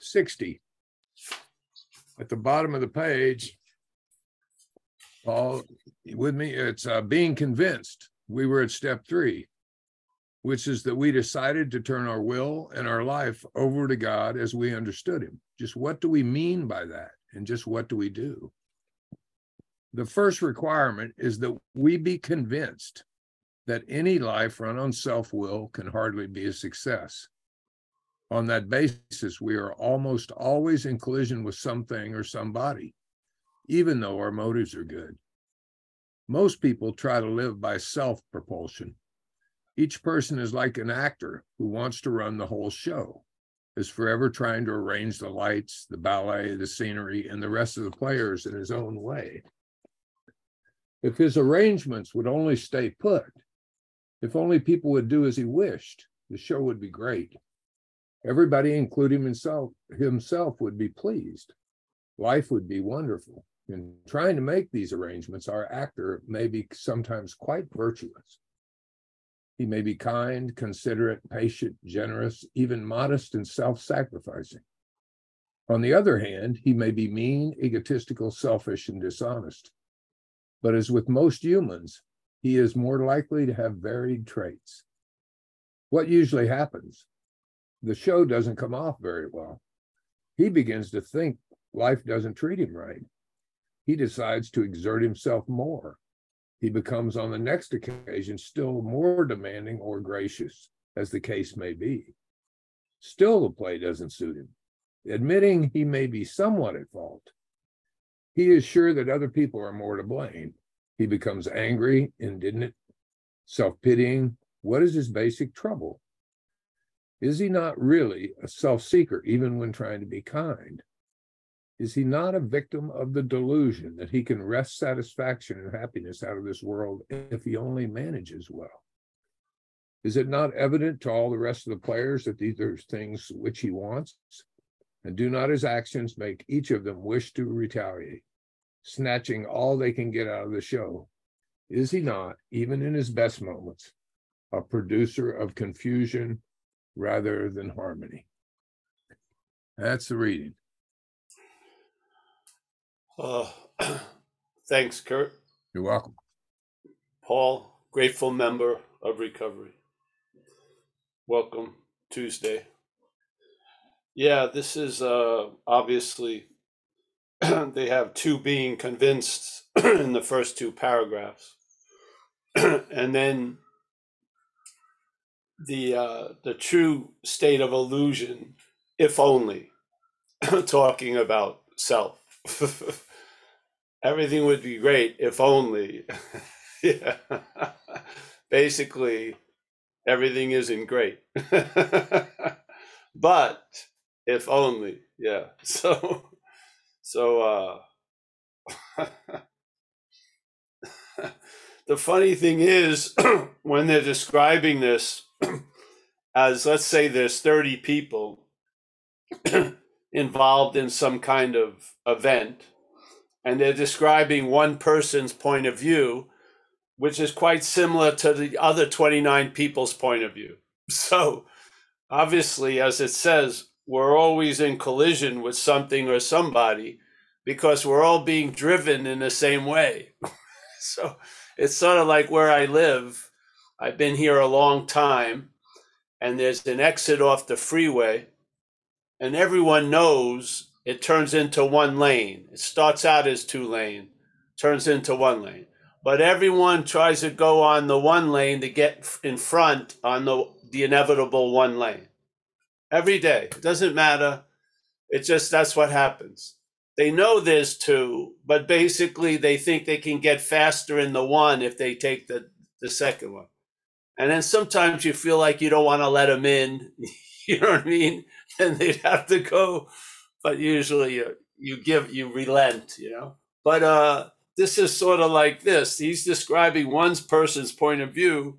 60. At the bottom of the page, all with me, it's being convinced. We were at step 3, which is that we decided to turn our will and our life over to God as we understood him. Just what do we mean by that? And just what do we do? The first requirement is that we be convinced that any life run on self-will can hardly be a success. On that basis, we are almost always in collision with something or somebody, even though our motives are good. Most people try to live by self-propulsion. Each person is like an actor who wants to run the whole show, is forever trying to arrange the lights, the ballet, the scenery, and the rest of the players in his own way. If his arrangements would only stay put, if only people would do as he wished, the show would be great. Everybody, including himself, would be pleased. Life would be wonderful. In trying to make these arrangements, our actor may be sometimes quite virtuous. He may be kind, considerate, patient, generous, even modest and self-sacrificing. On the other hand, he may be mean, egotistical, selfish, and dishonest. But as with most humans, he is more likely to have varied traits. What usually happens? The show doesn't come off very well. He begins to think life doesn't treat him right. He decides to exert himself more. He becomes, on the next occasion, still more demanding or gracious, as the case may be. Still, the play doesn't suit him. Admitting he may be somewhat at fault, he is sure that other people are more to blame. He becomes angry, indignant, self-pitying. What is his basic trouble? Is he not really a self-seeker, even when trying to be kind? Is he not a victim of the delusion that he can wrest satisfaction and happiness out of this world if he only manages well? Is it not evident to all the rest of the players that these are things which he wants? And do not his actions make each of them wish to retaliate, snatching all they can get out of the show? Is he not, even in his best moments, a producer of confusion rather than harmony? That's the reading. Thanks, Kurt. You're welcome. Paul, grateful member of Recovery. Welcome, Tuesday. Yeah, this is obviously, they have two being convinced in the first two paragraphs. And then the true state of illusion, if only, talking about self. Everything would be great if only. Yeah. Basically, everything isn't great. But if only, yeah. So the funny thing is, when they're describing this as, let's say there's 30 people involved in some kind of event, and they're describing one person's point of view, which is quite similar to the other 29 people's point of view. So obviously, as it says, we're always in collision with something or somebody because we're all being driven in the same way. So it's sort of like where I live. I've been here a long time, and there's an exit off the freeway, and everyone knows it turns into one lane. It starts out as 2 lane, turns into 1 lane. But everyone tries to go on the 1 lane to get in front on the inevitable 1 lane. Every day, it doesn't matter. It's just, that's what happens. They know there's 2, but basically they think they can get faster in the 1 if they take the second one. And then sometimes you feel like you don't want to let them in. You know what I mean? Then they'd have to go. But usually you relent, you know. But this is sort of like this. He's describing one person's point of view.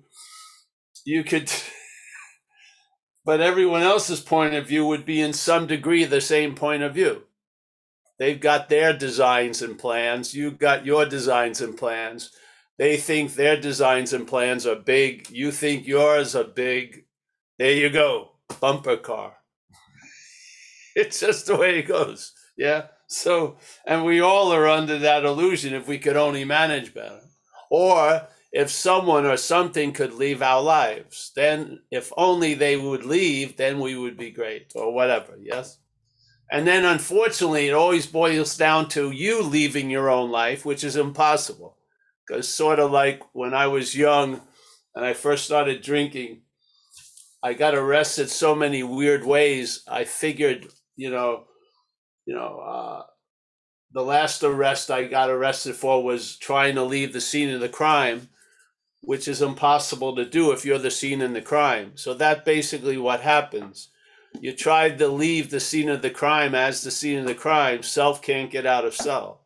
You could, but everyone else's point of view would be in some degree the same point of view. They've got their designs and plans. You've got your designs and plans. They think their designs and plans are big. You think yours are big. There you go, bumper car. It's just the way it goes. Yeah. So, and we all are under that illusion, if we could only manage better, or if someone or something could leave our lives, then if only they would leave, then we would be great, or whatever. Yes. And then, unfortunately, it always boils down to you leaving your own life, which is impossible. Because sort of like when I was young and I first started drinking, I got arrested so many weird ways. I figured, the last arrest I got arrested for was trying to leave the scene of the crime, which is impossible to do if you're the scene in the crime. So that basically what happens. You tried to leave the scene of the crime as the scene of the crime. Self can't get out of self.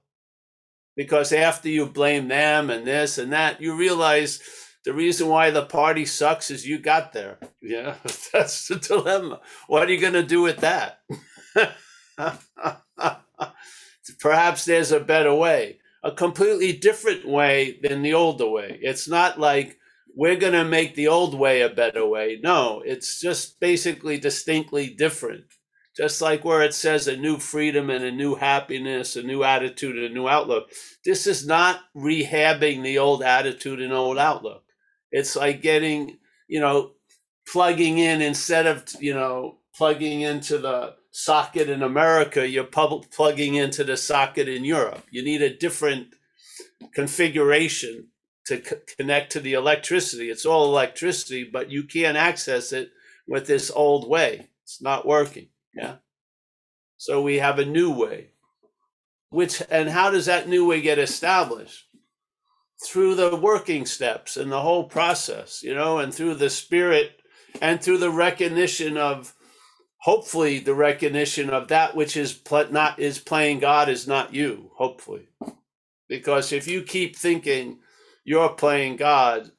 Because after you blame them and this and that, you realize the reason why the party sucks is you got there. Yeah, that's the dilemma. What are you going to do with that? Perhaps there's a better way, a completely different way than the older way. It's not like we're going to make the old way a better way. No, it's just basically distinctly different. Just like where it says a new freedom and a new happiness, a new attitude, and a new outlook. This is not rehabbing the old attitude and old outlook. It's like getting, plugging in instead of, plugging into the socket in America, you're plugging into the socket in Europe. You need a different configuration to connect to the electricity. It's all electricity, but you can't access it with this old way. It's not working. Yeah. So we have a new way, and how does that new way get established? Through the working steps and the whole process, and through the spirit and through the recognition of, hopefully the recognition of that which is playing God is not you, hopefully. Because if you keep thinking you're playing God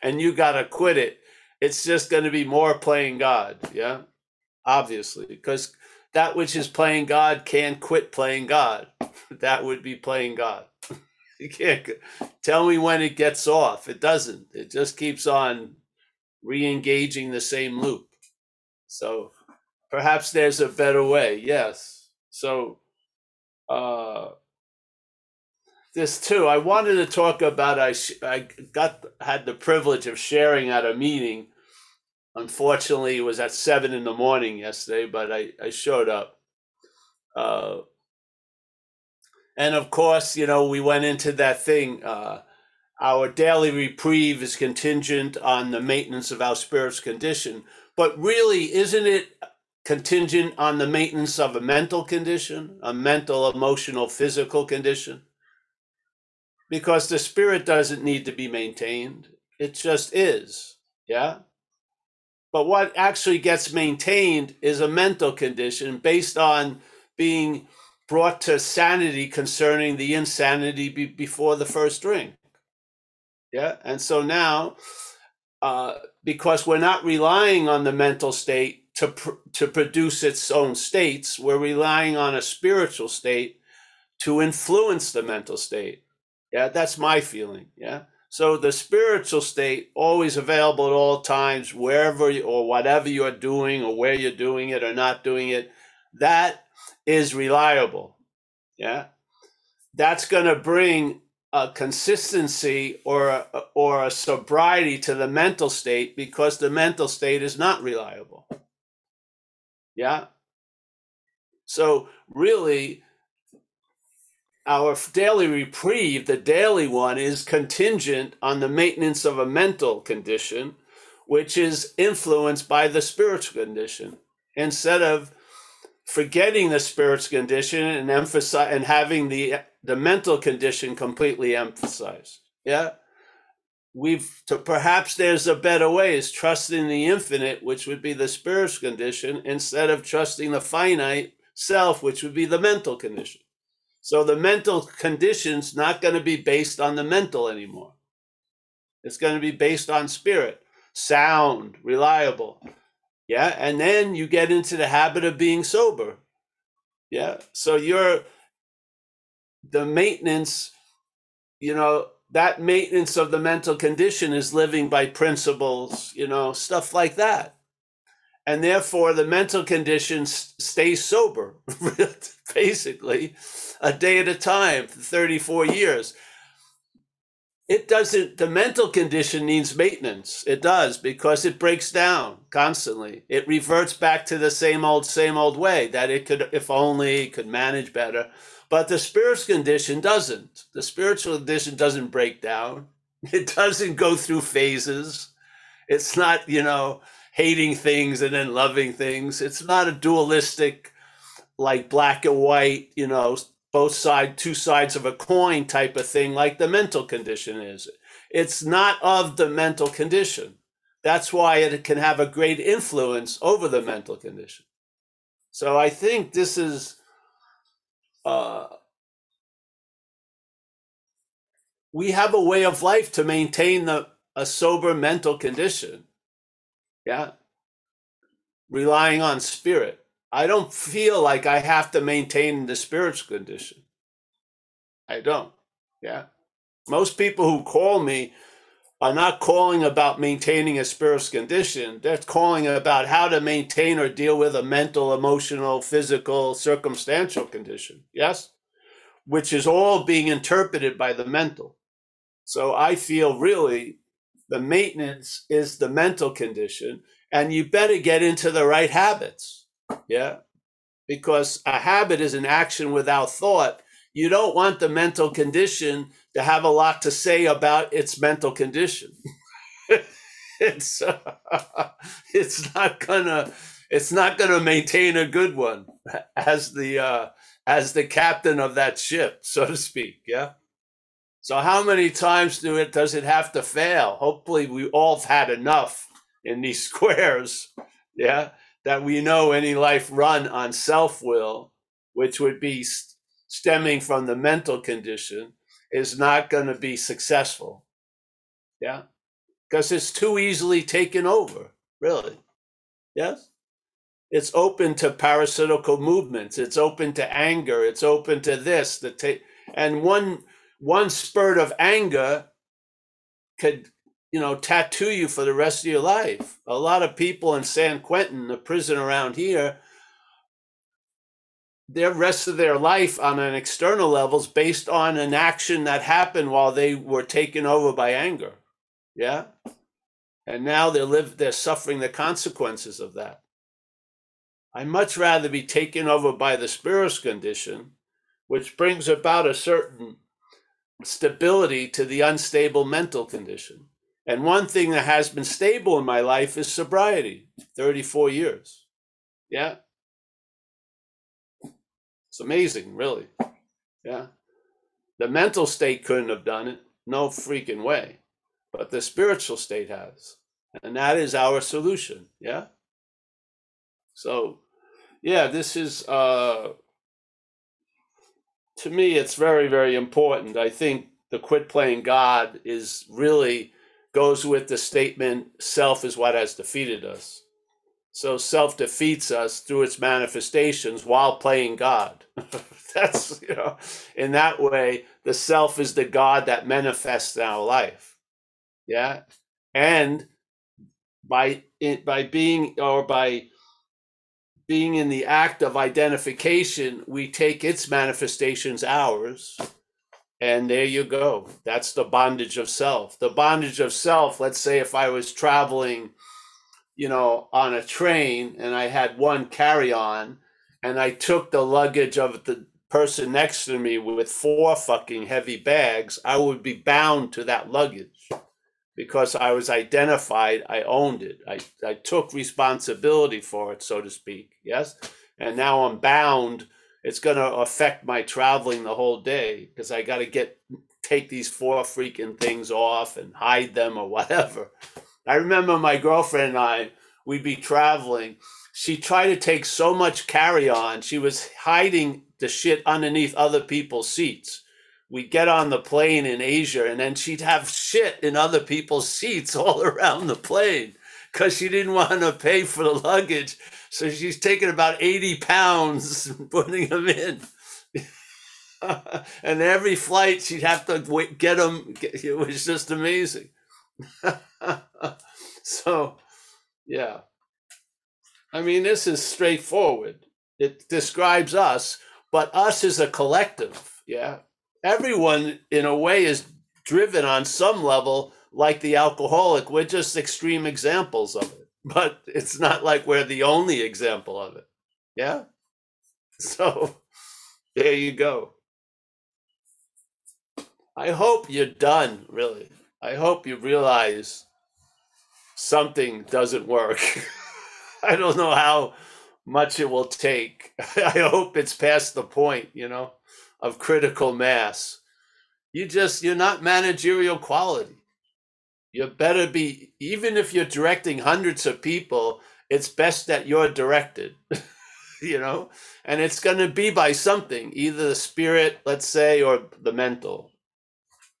and you got to quit it, it's just going to be more playing God. Yeah. Obviously, because that which is playing God can't quit playing God. That would be playing God. You can't tell me when it gets off. It doesn't. It just keeps on re-engaging the same loop. So perhaps there's a better way. Yes. So this too, I wanted to talk about, I had the privilege of sharing at a meeting. Unfortunately, it was at 7 a.m. yesterday, but I showed up. And of course, we went into that thing. Our daily reprieve is contingent on the maintenance of our spirit's condition. But really, isn't it contingent on the maintenance of a mental condition, a mental, emotional, physical condition? Because the spirit doesn't need to be maintained. It just is. Yeah. But what actually gets maintained is a mental condition based on being brought to sanity concerning the insanity before the first drink. Yeah. And so now, because we're not relying on the mental state to produce its own states, we're relying on a spiritual state to influence the mental state. Yeah. That's my feeling. Yeah. So the spiritual state always available at all times, wherever or whatever you're doing or where you're doing it or not doing it, that is reliable. Yeah. That's going to bring a consistency or a sobriety to the mental state because the mental state is not reliable. Yeah. So really, our daily reprieve, the daily one, is contingent on the maintenance of a mental condition, which is influenced by the spiritual condition. Instead of forgetting the spiritual condition and having the mental condition completely emphasized, yeah, perhaps there's a better way is trusting the infinite, which would be the spiritual condition, instead of trusting the finite self, which would be the mental condition. So the mental condition's not going to be based on the mental anymore. It's going to be based on spirit, sound, reliable. Yeah. And then you get into the habit of being sober. Yeah. So the maintenance, that maintenance of the mental condition is living by principles, stuff like that. And therefore, the mental conditions stay sober, basically, a day at a time for 34 years. The mental condition needs maintenance. It does, because it breaks down constantly. It reverts back to the same old way that it could, if only it could manage better. But the spiritual condition doesn't. The spiritual condition doesn't break down. It doesn't go through phases. It's not, hating things and then loving things. It's not a dualistic, like black and white, two sides of a coin type of thing, like the mental condition is. It's not of the mental condition. That's why it can have a great influence over the mental condition. So I think this is we have a way of life to maintain a sober mental condition. Yeah. Relying on spirit. I don't feel like I have to maintain the spiritual condition. I don't. Yeah. Most people who call me are not calling about maintaining a spiritual condition. They're calling about how to maintain or deal with a mental, emotional, physical, circumstantial condition. Yes? Which is all being interpreted by the mental. So I feel really the maintenance is the mental condition, and you better get into the right habits. Yeah, because a habit is an action without thought. You don't want the mental condition to have a lot to say about its mental condition. It's not gonna maintain a good one as the captain of that ship, so to speak. Yeah. So how many times does it have to fail? Hopefully, we all have had enough in these squares. Yeah. That we know any life run on self-will, which would be stemming from the mental condition, is not going to be successful. Yeah? Because it's too easily taken over, really. Yes? It's open to parasitical movements. It's open to anger. It's open to this. And one spurt of anger could tattoo you for the rest of your life. A lot of people in San Quentin, the prison around here, their rest of their life on an external level is based on an action that happened while they were taken over by anger. Yeah? And now they're suffering the consequences of that. I'd much rather be taken over by the spiritual condition, which brings about a certain stability to the unstable mental condition. And one thing that has been stable in my life is sobriety, 34 years. Yeah. It's amazing, really. Yeah. The mental state couldn't have done it, no freaking way. But the spiritual state has. And that is our solution. Yeah. So, yeah, this is, to me, it's very, very important. I think the quit playing God is really goes with the statement, self is what has defeated us. So self defeats us through its manifestations while playing God. That's, in that way, the self is the God that manifests in our life. Yeah. And by being in the act of identification, we take its manifestations ours. And there you go. That's the bondage of self. The bondage of self, let's say if I was traveling, on a train and I had one carry-on and I took the luggage of the person next to me with 4 fucking heavy bags, I would be bound to that luggage because I was identified. I owned it. I took responsibility for it, so to speak. Yes? And now I'm bound. It's going to affect my traveling the whole day because I got to take these 4 freaking things off and hide them or whatever. I remember my girlfriend and I, we'd be traveling. She tried to take so much carry-on. She was hiding the shit underneath other people's seats. We'd get on the plane in Asia and then she'd have shit in other people's seats all around the plane because she didn't want to pay for the luggage. So she's taking about 80 pounds and putting them in. And every flight she'd have to get them. It was just amazing. So, yeah. I mean, this is straightforward. It describes us, but us is a collective, yeah? Everyone, in a way, is driven on some level like the alcoholic. We're just extreme examples of it, but it's not like we're the only example of it, yeah? So there you go. I hope you're done, really. I hope you realize something doesn't work. I don't know how much it will take. I hope it's past the point, you know, of critical mass. You're not managerial quality. You better be, even if you're directing hundreds of people, it's best that you're directed, you know, and it's going to be by something, either the spirit, let's say, or the mental.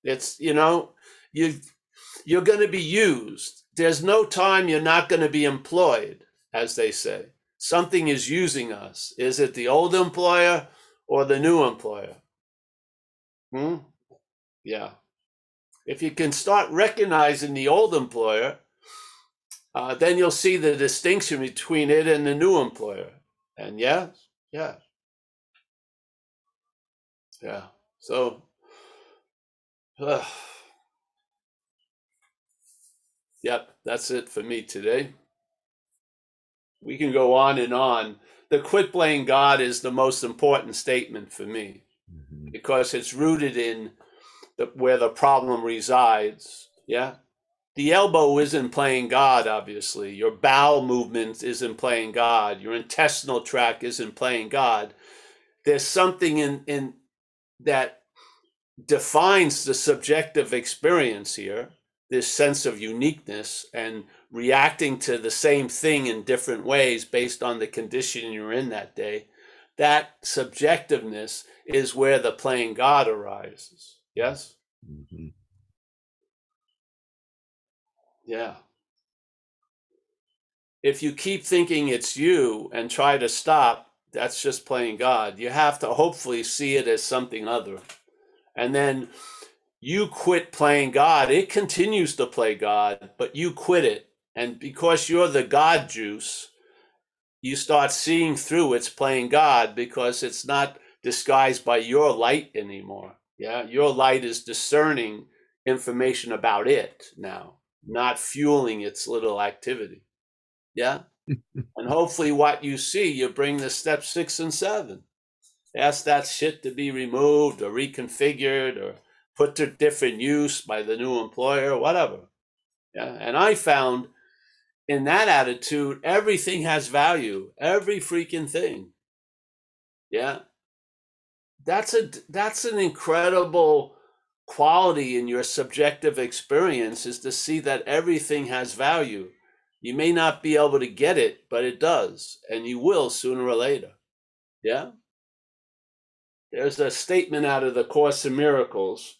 It's, you know, you're going to be used. There's no time you're not going to be employed, as they say. Something is using us. Is it the old employer or the new employer? Yeah. If you can start recognizing the old employer, then you'll see the distinction between it and the new employer. And yeah. So, yep, that's it for me today. We can go on and on. The quit playing God is the most important statement for me, because it's rooted in where the problem resides. Yeah. The elbow isn't playing God, obviously. Your bowel movement isn't playing God. Your intestinal tract isn't playing God. There's something in that defines the subjective experience here, this sense of uniqueness and reacting to the same thing in different ways based on the condition you're in that day. That subjectiveness is where the playing God arises. Yes? Mm-hmm. Yeah. If you keep thinking it's you and try to stop, that's just playing God. You have to hopefully see it as something other. And then you quit playing God. It continues to play God, but you quit it. And because you're the God juice, you start seeing through it's playing God, because it's not disguised by your light anymore. Yeah, your light is discerning information about it now, not fueling its little activity. Yeah. And hopefully what you see, you bring the step 6 and 7. Ask that shit to be removed or reconfigured or put to different use by the new employer, whatever. Yeah. And I found, in that attitude, everything has value, every freaking thing. Yeah. That's an incredible quality in your subjective experience, is to see that everything has value. You may not be able to get it, but it does, and you will sooner or later. Yeah. There's a statement out of the Course in Miracles,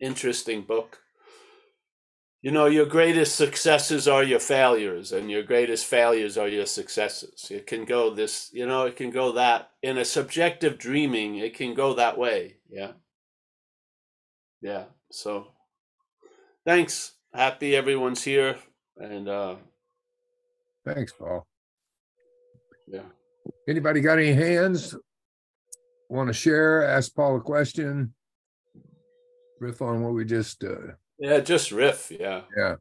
interesting book. You know, your greatest successes are your failures, and your greatest failures are your successes. It can go this, you know, it can go that. In a subjective dreaming, it can go that way. Yeah. Yeah. So thanks. Happy everyone's here. And thanks, Paul. Yeah. Anybody got any hands? Want to share? Ask Paul a question? Riff on what we just... Yeah, just riff, yeah. Yeah.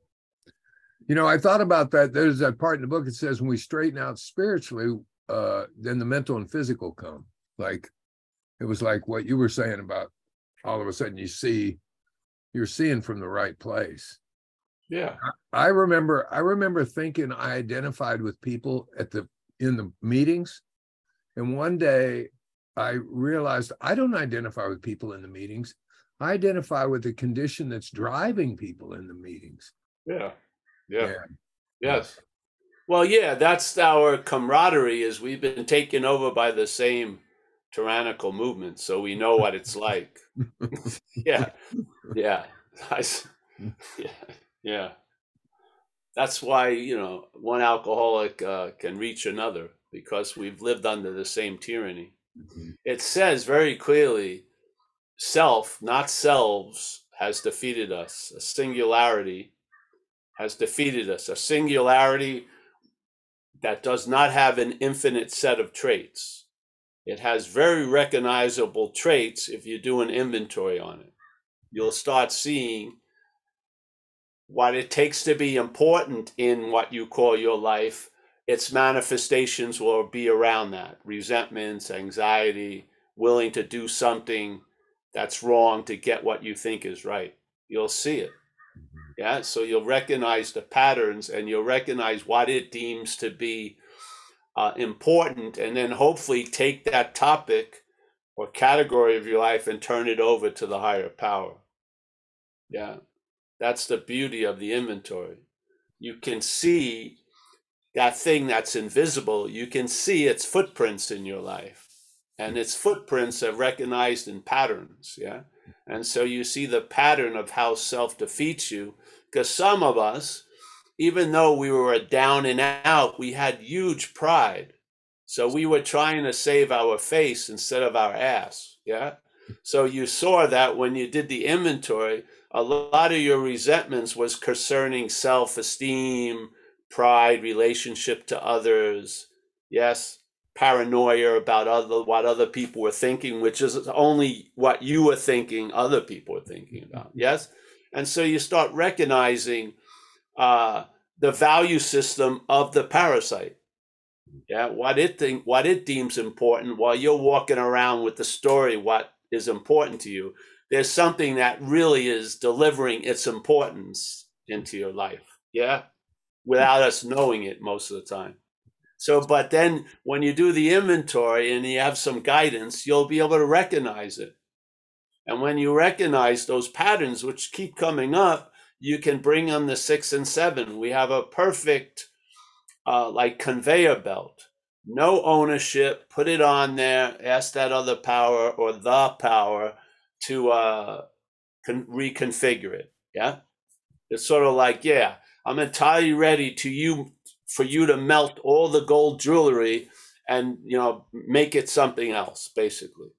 You know, I thought about that. There's that part in the book that says when we straighten out spiritually, then the mental and physical come. Like, it was like what you were saying about all of a sudden you're seeing from the right place. Yeah. I remember thinking I identified with people in the meetings. And one day I realized I don't identify with people in the meetings. I identify with the condition that's driving people in the meetings. Yeah. Yes. Well, yeah, that's our camaraderie, is we've been taken over by the same tyrannical movement, so we know what it's like. Yeah. Yeah. That's why, you know, one alcoholic can reach another, because we've lived under the same tyranny. Mm-hmm. It says very clearly, self, not selves, has defeated us. A singularity has defeated us, a singularity that does not have an infinite set of traits. It has very recognizable traits. If you do an inventory on it, you'll start seeing what it takes to be important in what you call your life. Its manifestations will be around that: resentments, anxiety, willing to do something that's wrong to get what you think is right. You'll see it. Yeah, so you'll recognize the patterns, and you'll recognize what it deems to be important, and then hopefully take that topic or category of your life and turn it over to the higher power. Yeah, that's the beauty of the inventory. You can see that thing that's invisible. You can see its footprints in your life, and its footprints are recognized in patterns. Yeah, and so you see the pattern of how self defeats you, because some of us, even though we were down and out, we had huge pride. So we were trying to save our face instead of our ass. Yeah. So you saw that when you did the inventory, a lot of your resentments was concerning self-esteem, pride, relationship to others. Yes. Paranoia about what other people were thinking, which is only what you were thinking other people were thinking about. Yes. And so you start recognizing the value system of the parasite. Yeah, what it deems important, while you're walking around with the story, what is important to you. There's something that really is delivering its importance into your life. Yeah, without us knowing it most of the time. So, but then when you do the inventory and you have some guidance, you'll be able to recognize it. And when you recognize those patterns, which keep coming up, you can bring on the 6 and 7. We have a perfect like conveyor belt. No ownership. Put it on there. Ask that other power or the power to reconfigure it. Yeah, it's sort of like, yeah, I'm entirely ready for you to melt all the gold jewelry and, you know, make it something else, basically.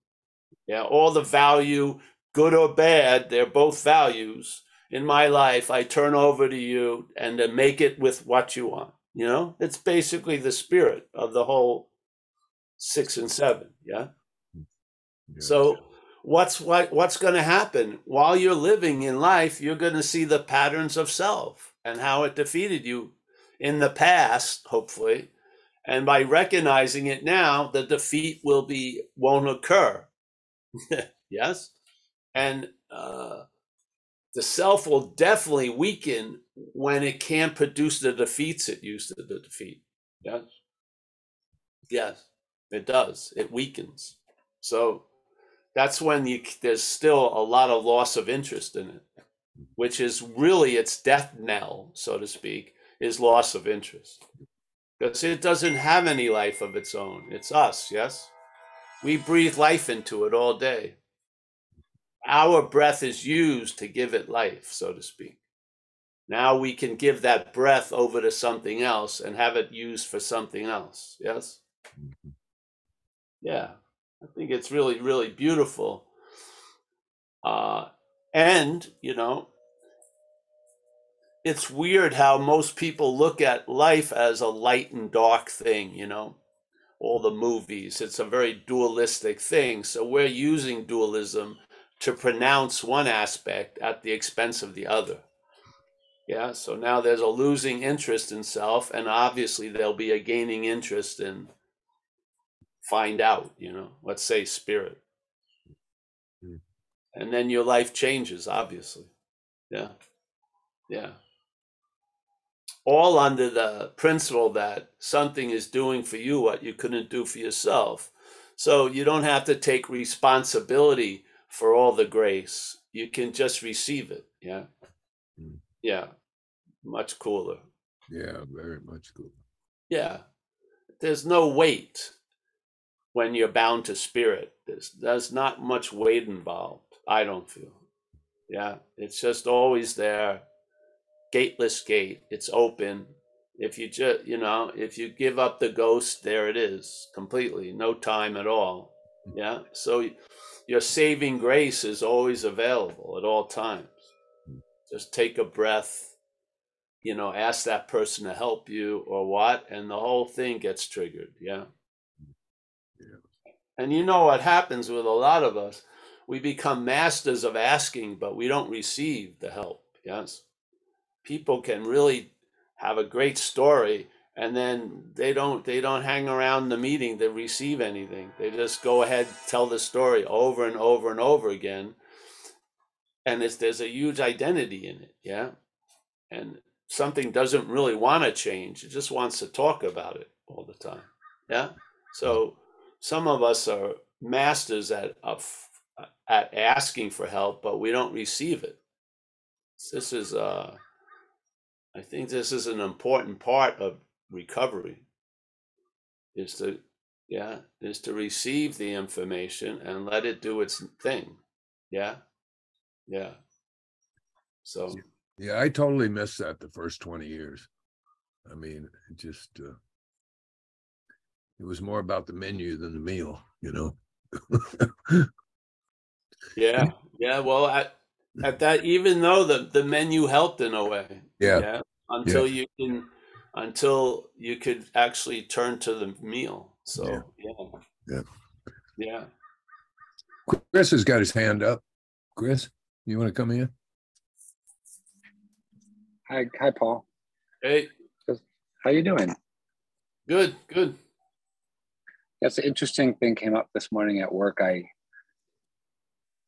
Yeah, all the value, good or bad, they're both values. In my life, I turn over to you and then make it with what you want. You know, it's basically the spirit of the whole 6 and 7. Yeah. So what's going to happen while you're living in life? You're going to see the patterns of self and how it defeated you in the past, hopefully. And by recognizing it now, the defeat won't occur. Yes. And, the self will definitely weaken when it can't produce the defeats it used to defeat. Yes. Yes, it does. It weakens. So that's when there's still a lot of loss of interest in it, which is really its death knell, so to speak, is loss of interest. Because it doesn't have any life of its own. It's us, yes? We breathe life into it all day. Our breath is used to give it life, so to speak. Now we can give that breath over to something else and have it used for something else. Yes? Yeah. I think it's really, really beautiful. And, you know, it's weird how most people look at life as a light and dark thing, you know, all the movies. It's a very dualistic thing. So we're using dualism to pronounce one aspect at the expense of the other. Yeah, so now there's a losing interest in self, and obviously there'll be a gaining interest in find out, you know, let's say spirit. And then your life changes, obviously. Yeah, yeah. All under the principle that something is doing for you what you couldn't do for yourself. So you don't have to take responsibility for all the grace. You can just receive it. Yeah. Yeah. Much cooler. Yeah, very much cooler. Yeah. There's no weight when you're bound to spirit. There's not much weight involved, I don't feel. Yeah. It's just always there. Gateless gate. It's open. If you just, you know, if you give up the ghost, there it is completely. No time at all. Yeah. So your saving grace is always available at all times. Just take a breath, you know, ask that person to help you or what, and the whole thing gets triggered. Yeah. Yeah. And you know what happens with a lot of us, we become masters of asking, but we don't receive the help. Yes. People can really have a great story, and then they don't hang around the meeting to receive anything. They just go ahead, tell the story over and over and over again. And there's a huge identity in it. Yeah. And something doesn't really want to change. It just wants to talk about it all the time. Yeah. So some of us are masters at asking for help, but we don't receive it. This is, I think this is an important part of recovery, is to receive the information and let it do its thing. Yeah. Yeah. So. Yeah, I totally missed that the first 20 years. I mean, it just, it was more about the menu than the meal, you know? Yeah. Yeah. Well, at that, even though the menu helped in a way. Yeah. Yeah? Until you could actually turn to the meal. So, yeah. Yeah. Yeah. Chris has got his hand up. Chris, you want to come in? Hi, Paul. Hey. How you doing? Good, good. That's an interesting thing came up this morning at work. This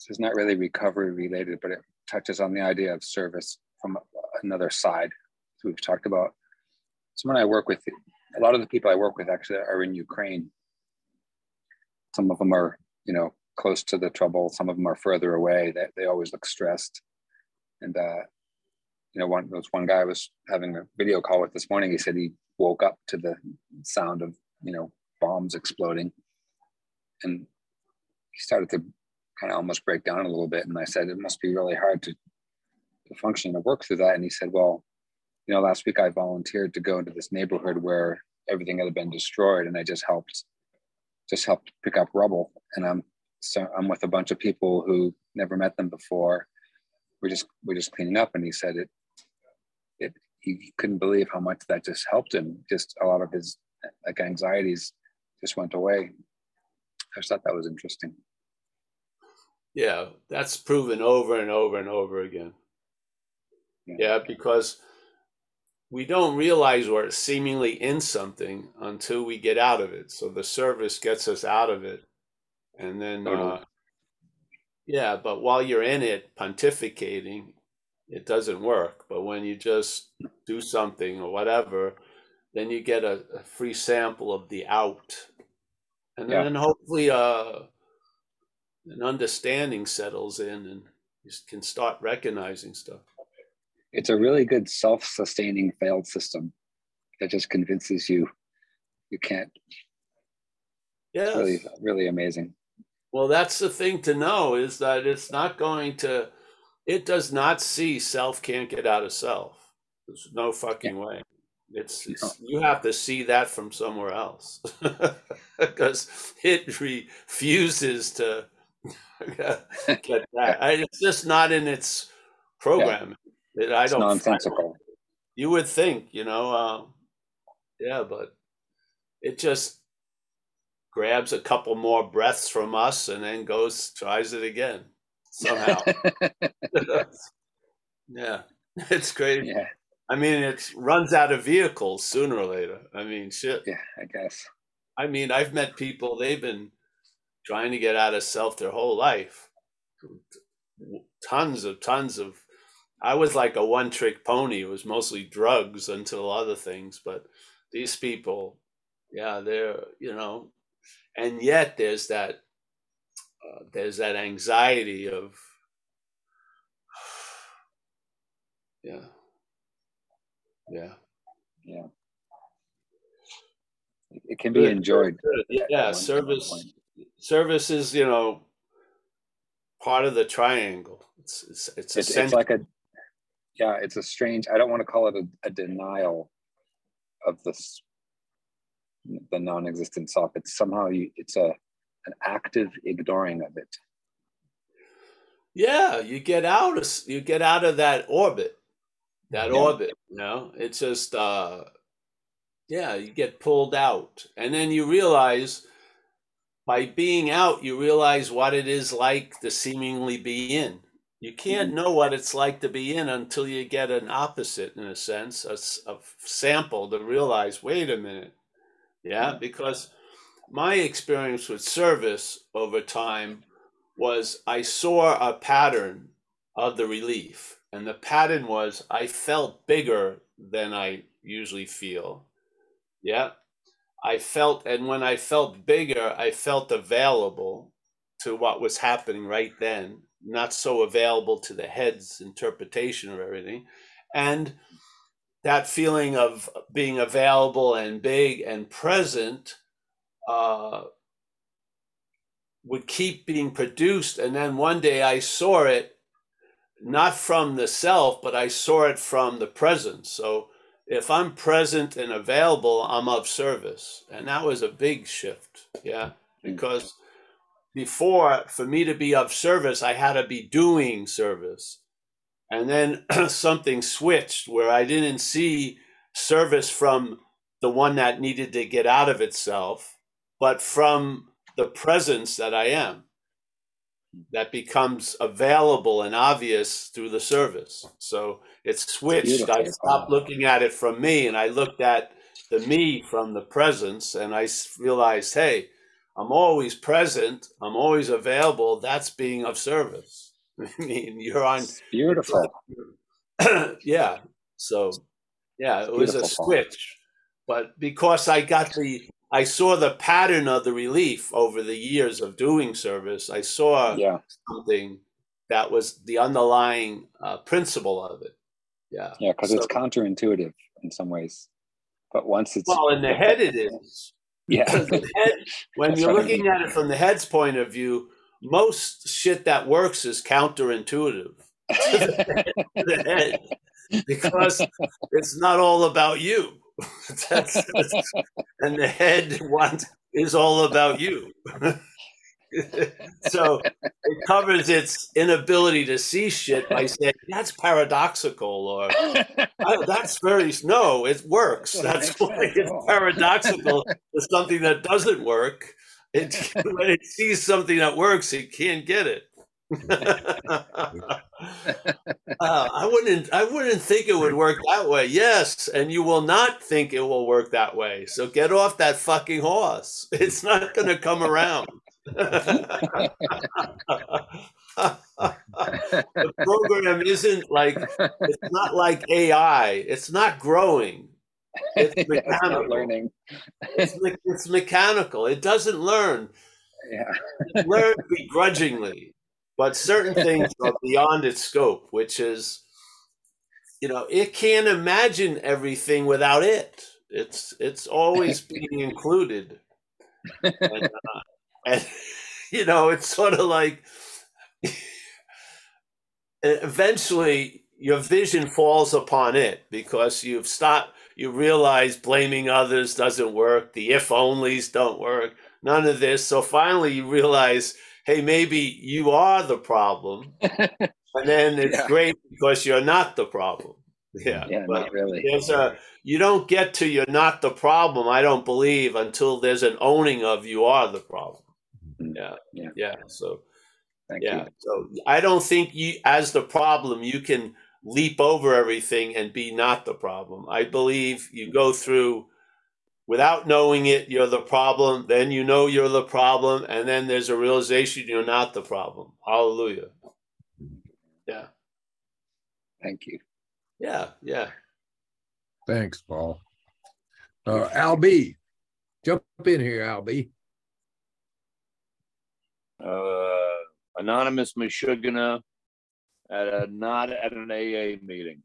is not really recovery related, but it touches on the idea of service from another side. So we've talked about someone I work with. A lot of the people I work with actually are in Ukraine. Some of them are, you know, close to the trouble. Some of them are further away. They always look stressed. And, you know, one guy I was having a video call with this morning, he said he woke up to the sound of, you know, bombs exploding. And he started to kind of almost break down a little bit. And I said, it must be really hard to function and work through that. And he said, well, you know, last week I volunteered to go into this neighborhood where everything had been destroyed. And I just helped pick up rubble. And I'm with a bunch of people who never met them before. We're just cleaning up. And he said he couldn't believe how much that just helped him. Just a lot of his like anxieties just went away. I just thought that was interesting. Yeah, that's proven over and over and over again. Yeah, because we don't realize we're seemingly in something until we get out of it. So the service gets us out of it. And then, but while you're in it, pontificating, it doesn't work. But when you just do something or whatever, then you get a free sample of the out. And then hopefully an understanding settles in and you can start recognizing stuff. It's a really good self-sustaining failed system that just convinces you can't. Yeah. It's really, really amazing. Well, that's the thing to know, is that it does not see self can't get out of self. There's no fucking way. It's you have to see that from somewhere else, because it refuses to get that. It's just not in its programming. Yeah. It's nonsensical. You would think, you know, but it just grabs a couple more breaths from us and then tries it again somehow. Yeah, it's crazy. Yeah. I mean, it runs out of vehicles sooner or later. I mean, shit. Yeah, I guess. I mean, I've met people, they've been trying to get out of self their whole life. Tons of, I was like a one-trick pony. It was mostly drugs until other things, but these people, they're, you know, and yet there's that anxiety of, Yeah. It can be enjoyed. Yeah, service is, you know, part of the triangle. It's like it's a strange. I don't want to call it a denial of the non-existent self. It's somehow an active ignoring of it. Yeah, you get out of that orbit. that orbit, you know? It's just, yeah, you get pulled out. And then you realize, by being out, you realize what it is like to seemingly be in. You can't know what it's like to be in until you get an opposite, in a sense, a sample to realize, wait a minute. Yeah, because my experience with service over time was I saw a pattern of the relief. And the pattern was I felt bigger than I usually feel. Yeah. I felt, and when I felt bigger, I felt available to what was happening right then, not so available to the head's interpretation of everything. And that feeling of being available and big and present would keep being produced. And then one day I saw it, not from the self, but I saw it from the presence. So if I'm present and available, I'm of service. And that was a big shift, yeah. Because before, for me to be of service, I had to be doing service. And then something switched where I didn't see service from the one that needed to get out of itself, but from the presence that I am, that becomes available and obvious through the service. So it switched. I stopped looking at it from me, and I looked at the me from the presence, and I realized, hey, I'm always present. I'm always available. That's being of service. I mean, you're on. It's beautiful. Yeah. So, yeah, it was a switch. But because I saw the pattern of the relief over the years of doing service. I saw something that was the underlying principle of it. Yeah. Yeah, because it's counterintuitive in some ways. But once it's... Well, in the head it is. Yeah. The head, when you're looking at it from the head's point of view, most shit that works is counterintuitive the head, because it's not all about you. And the head is all about you. So it covers its inability to see shit by saying, that's paradoxical, or that's very, no, it works. That's why it's paradoxical. It's something that doesn't work. When it sees something that works, it can't get it. I wouldn't think it would work that way. Yes, and you will not think it will work that way. So get off that fucking horse. It's not going to come around. The program isn't like, it's not like AI. It's not growing. It's mechanical. It's not learning. It's mechanical. It doesn't learn. Yeah. It learns begrudgingly. But certain things are beyond its scope, which is, you know, it can't imagine everything without it. It's always being included. And you know, it's sort of like, eventually your vision falls upon it because you've stopped, you realize blaming others doesn't work. The if onlys don't work, none of this. So finally you realize, hey, maybe you are the problem, and then it's great because you're not the problem. Yeah, yeah, but not really. You don't get to you're not the problem, I don't believe, until there's an owning of you are the problem. Yeah, yeah, yeah. So, Thank you. So I don't think you, as the problem, you can leap over everything and be not the problem. I believe you go through. Without knowing it, you're the problem. Then you know you're the problem. And then there's a realization you're not the problem. Hallelujah. Yeah. Thank you. Yeah, yeah. Thanks, Paul. Al B. Jump in here, Al B. Anonymous Meshuggah not at an AA meeting.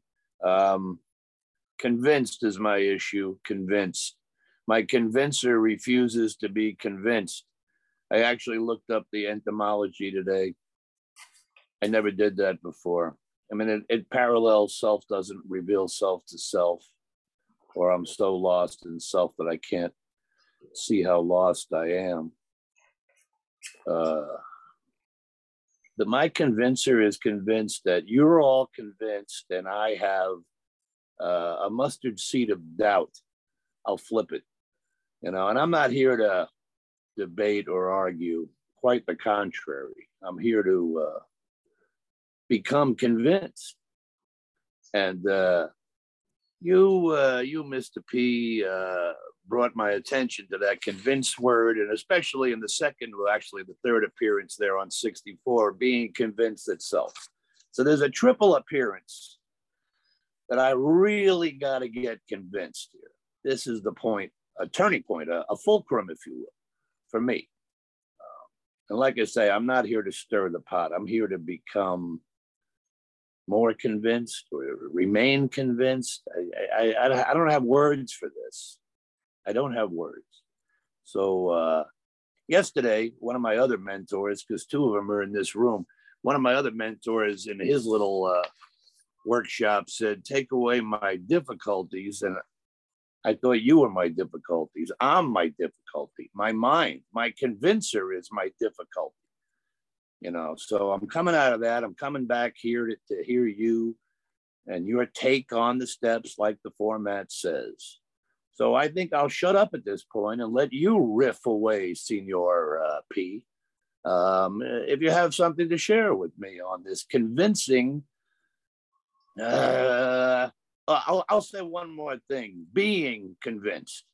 Convinced is my issue, convinced. My convincer refuses to be convinced. I actually looked up the etymology today. I never did that before. I mean, it parallels self doesn't reveal self to self, or I'm so lost in self that I can't see how lost I am. My convincer is convinced that you're all convinced and I have a mustard seed of doubt, I'll flip it, you know. And I'm not here to debate or argue, quite the contrary. I'm here to become convinced. And you, Mr. P, brought my attention to that convinced word, and especially in the second, well, actually the third appearance there on 64, being convinced itself. So there's a triple appearance that I really got to get convinced here. This is the point, a turning point, a fulcrum, if you will, for me. And like I say, I'm not here to stir the pot. I'm here to become more convinced or remain convinced. I don't have words for this. I don't have words. So yesterday, one of my other mentors, because two of them are in this room, one of my other mentors in his little workshop said, take away my difficulties. And I thought you were my difficulties. I'm my difficulty. My mind, my convincer is my difficulty. You know, so I'm coming out of that. I'm coming back here to hear you and your take on the steps like the format says. So I think I'll shut up at this point and let you riff away, Senor P. If you have something to share with me on this convincing, I'll say one more thing, being convinced.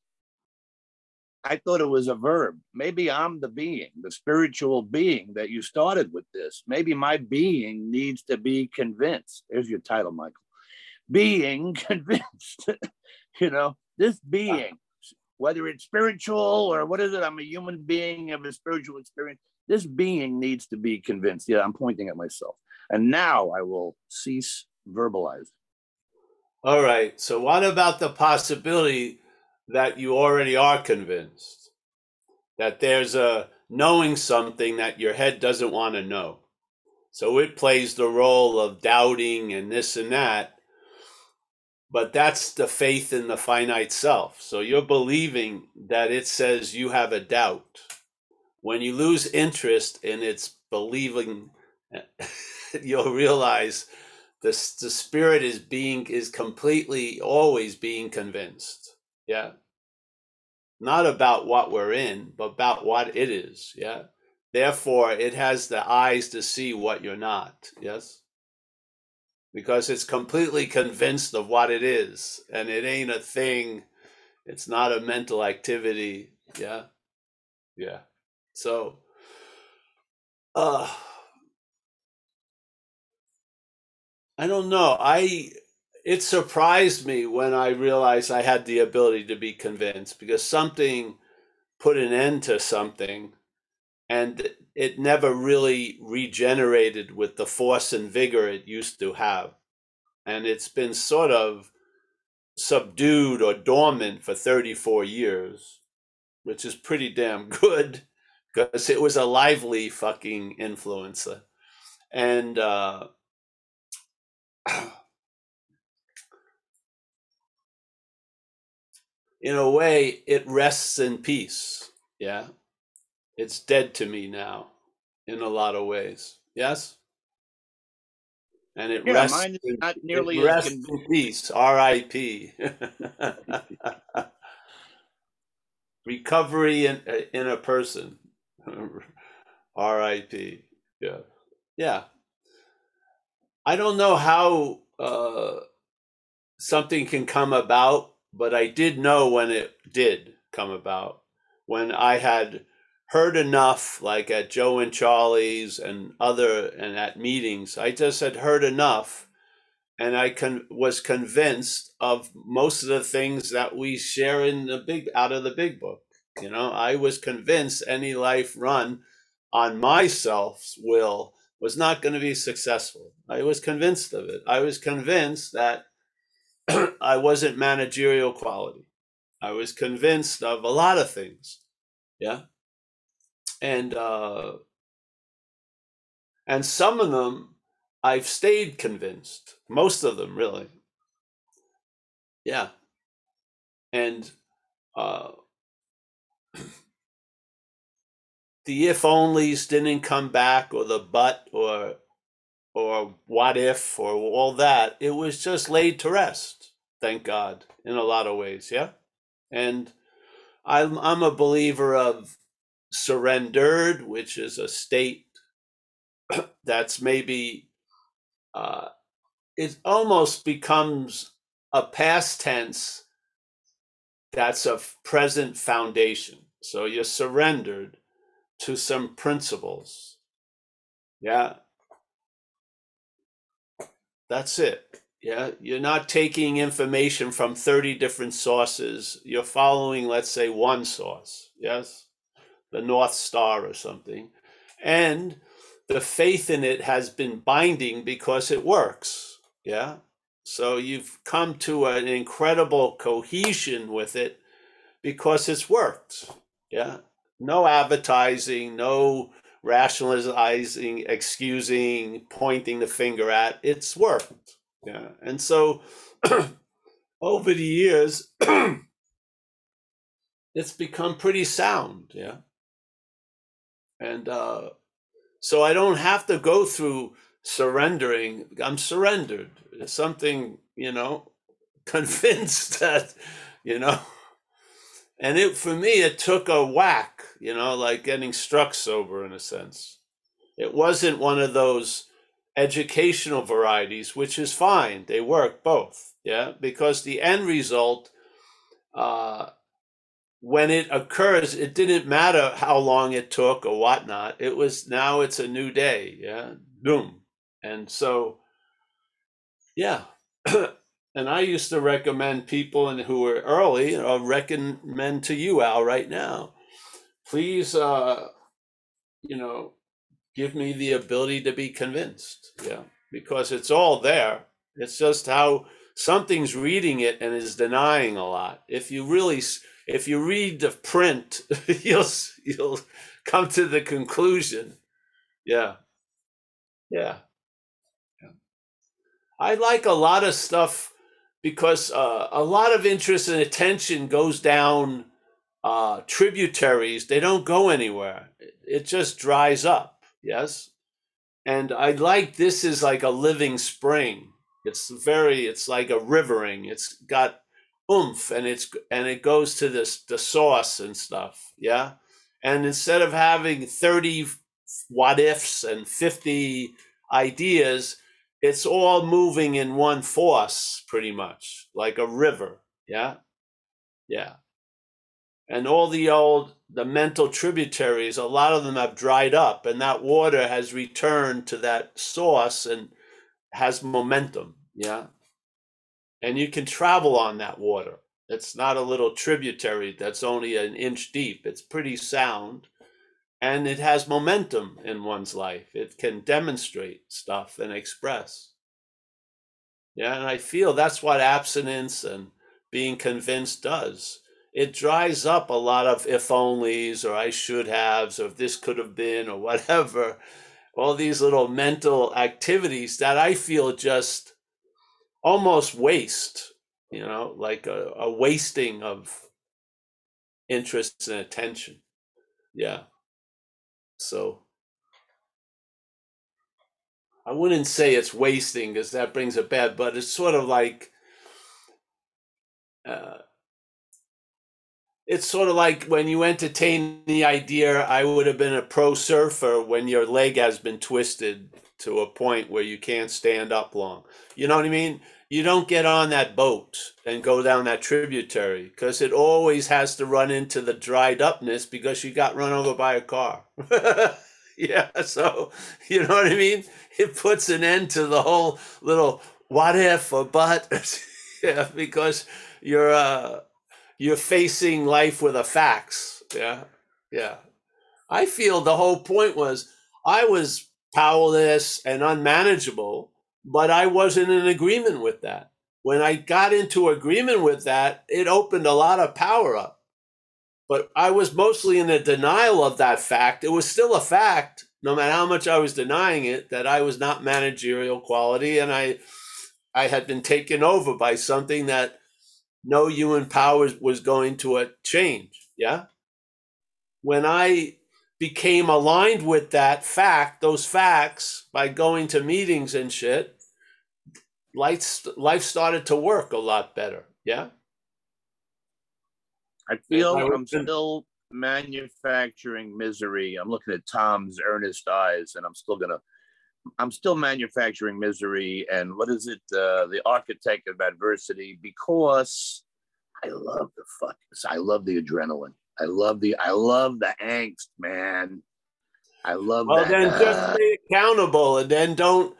I thought it was a verb. Maybe I'm the being, the spiritual being that you started with this. Maybe my being needs to be convinced. There's your title, Michael. Being convinced, you know, this being, whether it's spiritual or what is it? I'm a human being of a spiritual experience. This being needs to be convinced. Yeah, I'm pointing at myself. And now I will cease verbalizing. All right. So what about the possibility that you already are convinced, that there's a knowing something that your head doesn't want to know? So it plays the role of doubting and this and that, but that's the faith in the finite self. So you're believing that it says you have a doubt. When you lose interest in its believing, you'll realize the spirit is completely always being convinced. Yeah. Not about what we're in, but about what it is. Yeah. Therefore, it has the eyes to see what you're not. Yes. Because it's completely convinced of what it is. And it ain't a thing. It's not a mental activity. Yeah. Yeah. So, I don't know. It surprised me when I realized I had the ability to be convinced, because something put an end to something and it never really regenerated with the force and vigor it used to have. And it's been sort of subdued or dormant for 34 years, which is pretty damn good, because it was a lively fucking influencer. And, in a way, it rests in peace. Yeah. It's dead to me now in a lot of ways. Yes. And it rests. Mine is not nearly as convinced. In peace. R.I.P. Recovery in a person. R.I.P. Yeah. Yeah. I don't know how something can come about, but I did know when it did come about, when I had heard enough, like at Joe and Charlie's and at meetings. I just had heard enough, and I was convinced of most of the things that we share in out of the big book. You know, I was convinced any life run on myself's will was not going to be successful. I was convinced of it. I was convinced that I wasn't managerial quality. I was convinced of a lot of things. Yeah. And some of them I've stayed convinced. Most of them, really. Yeah. And the if onlys didn't come back, or the but, or what if, or all that. It was just laid to rest. thank God, in a lot of ways. Yeah. And I'm a believer of surrendered, which is a state that's maybe, it almost becomes a past tense that's a present foundation. So you're surrendered to some principles. Yeah. That's it. Yeah. You're not taking information from 30 different sources. You're following, let's say, one source. Yes. The North Star or something. And the faith in it has been binding because it works. Yeah. So you've come to an incredible cohesion with it because it's worked. Yeah. No advertising, no rationalizing, excusing, pointing the finger at. It's worked. Yeah. And so over the years, it's become pretty sound. Yeah. And so I don't have to go through surrendering. I'm surrendered. It's something, you know, convinced that, you know. And it, for me, it took a whack, you know, like getting struck sober in a sense. It wasn't one of those educational varieties, which is fine. They work both, yeah, because the end result, when it occurs, it didn't matter how long it took or whatnot. It was, now it's a new day, yeah, boom. And so, yeah. And I used to recommend people who were early, I'll recommend to you, Al, right now, please, you know, give me the ability to be convinced. Yeah. Because it's all there. It's just how something's reading it and is denying a lot. If you read the print, you'll come to the conclusion. Yeah. Yeah. I like a lot of stuff because a lot of interest and attention goes down tributaries. They don't go anywhere. It just dries up. Yes. And I like, this is like a living spring. It's like a rivering. It's got oomph and it goes to the source and stuff. Yeah. And instead of having 30 what ifs and 50 ideas, it's all moving in one force, pretty much, like a river, yeah? Yeah. And all the mental tributaries, a lot of them have dried up, and that water has returned to that source and has momentum, yeah? And you can travel on that water. It's not a little tributary that's only an inch deep. It's pretty sound. And it has momentum in one's life. It can demonstrate stuff and express. Yeah, and I feel that's what abstinence and being convinced does. It dries up a lot of if onlys or I should haves or this could have been or whatever. All these little mental activities that I feel just almost waste, you know, like a wasting of interest and attention. Yeah. So I wouldn't say it's wasting because that brings it bad, but it's sort of like, when you entertain the idea, I would have been a pro surfer when your leg has been twisted to a point where you can't stand up long. You know what I mean? You don't get on that boat and go down that tributary because it always has to run into the dried upness because you got run over by a car. Yeah, so you know what I mean? It puts an end to the whole little what if or but. Yeah, because you're facing life with the facts. Yeah, yeah. I feel the whole point was I was powerless and unmanageable. But I wasn't in agreement with that. When I got into agreement with that, it opened a lot of power up. But I was mostly in the denial of that fact. It was still a fact, no matter how much I was denying it, that I was not managerial quality and I had been taken over by something that no human power was going to change. Yeah. When I became aligned with that fact, those facts, by going to meetings and shit, life started to work a lot better. Yeah. I feel I'm still manufacturing misery. I'm looking at Tom's earnest eyes, and I'm still manufacturing misery. And what is it? The architect of adversity, because I love the fuckers. I love the adrenaline. I love the angst, man. I love that. Well, then just be accountable, and then don't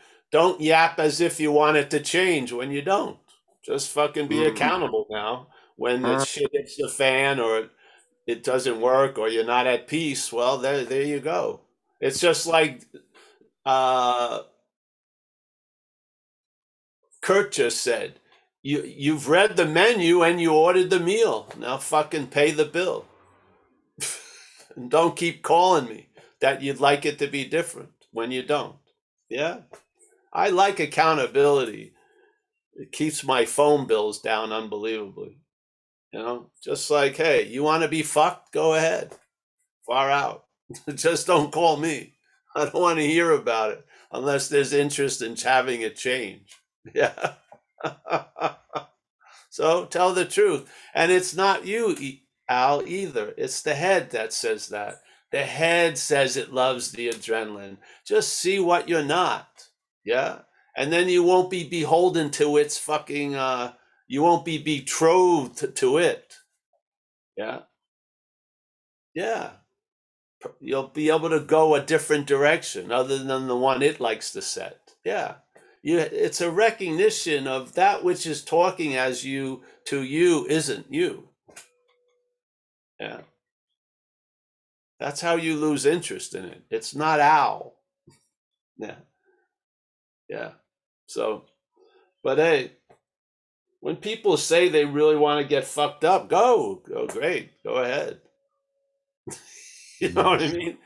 yap as if you want it to change when you don't. Just fucking be accountable now. When the shit hits the fan, or it doesn't work, or you're not at peace, well, there you go. It's just like Kurt just said, you've read the menu and you ordered the meal. Now fucking pay the bill. And don't keep calling me that you'd like it to be different when you don't. Yeah. I like accountability. It keeps my phone bills down unbelievably. You know, just like, hey, you want to be fucked? Go ahead. Far out. Just don't call me. I don't want to hear about it unless there's interest in having a change. Yeah. So tell the truth. And it's not you, Al, either. It's the head that says that. The head says it loves the adrenaline. Just see what you're not. Yeah. And then you won't be beholden to its fucking, you won't be betrothed to it. Yeah. Yeah. You'll be able to go a different direction other than the one it likes to set. Yeah. It's a recognition of that which is talking as you to you isn't you. Yeah. That's how you lose interest in it. It's not Al. Yeah. Yeah. So, but hey, when people say they really want to get fucked up, go, great, go ahead. You know what I mean?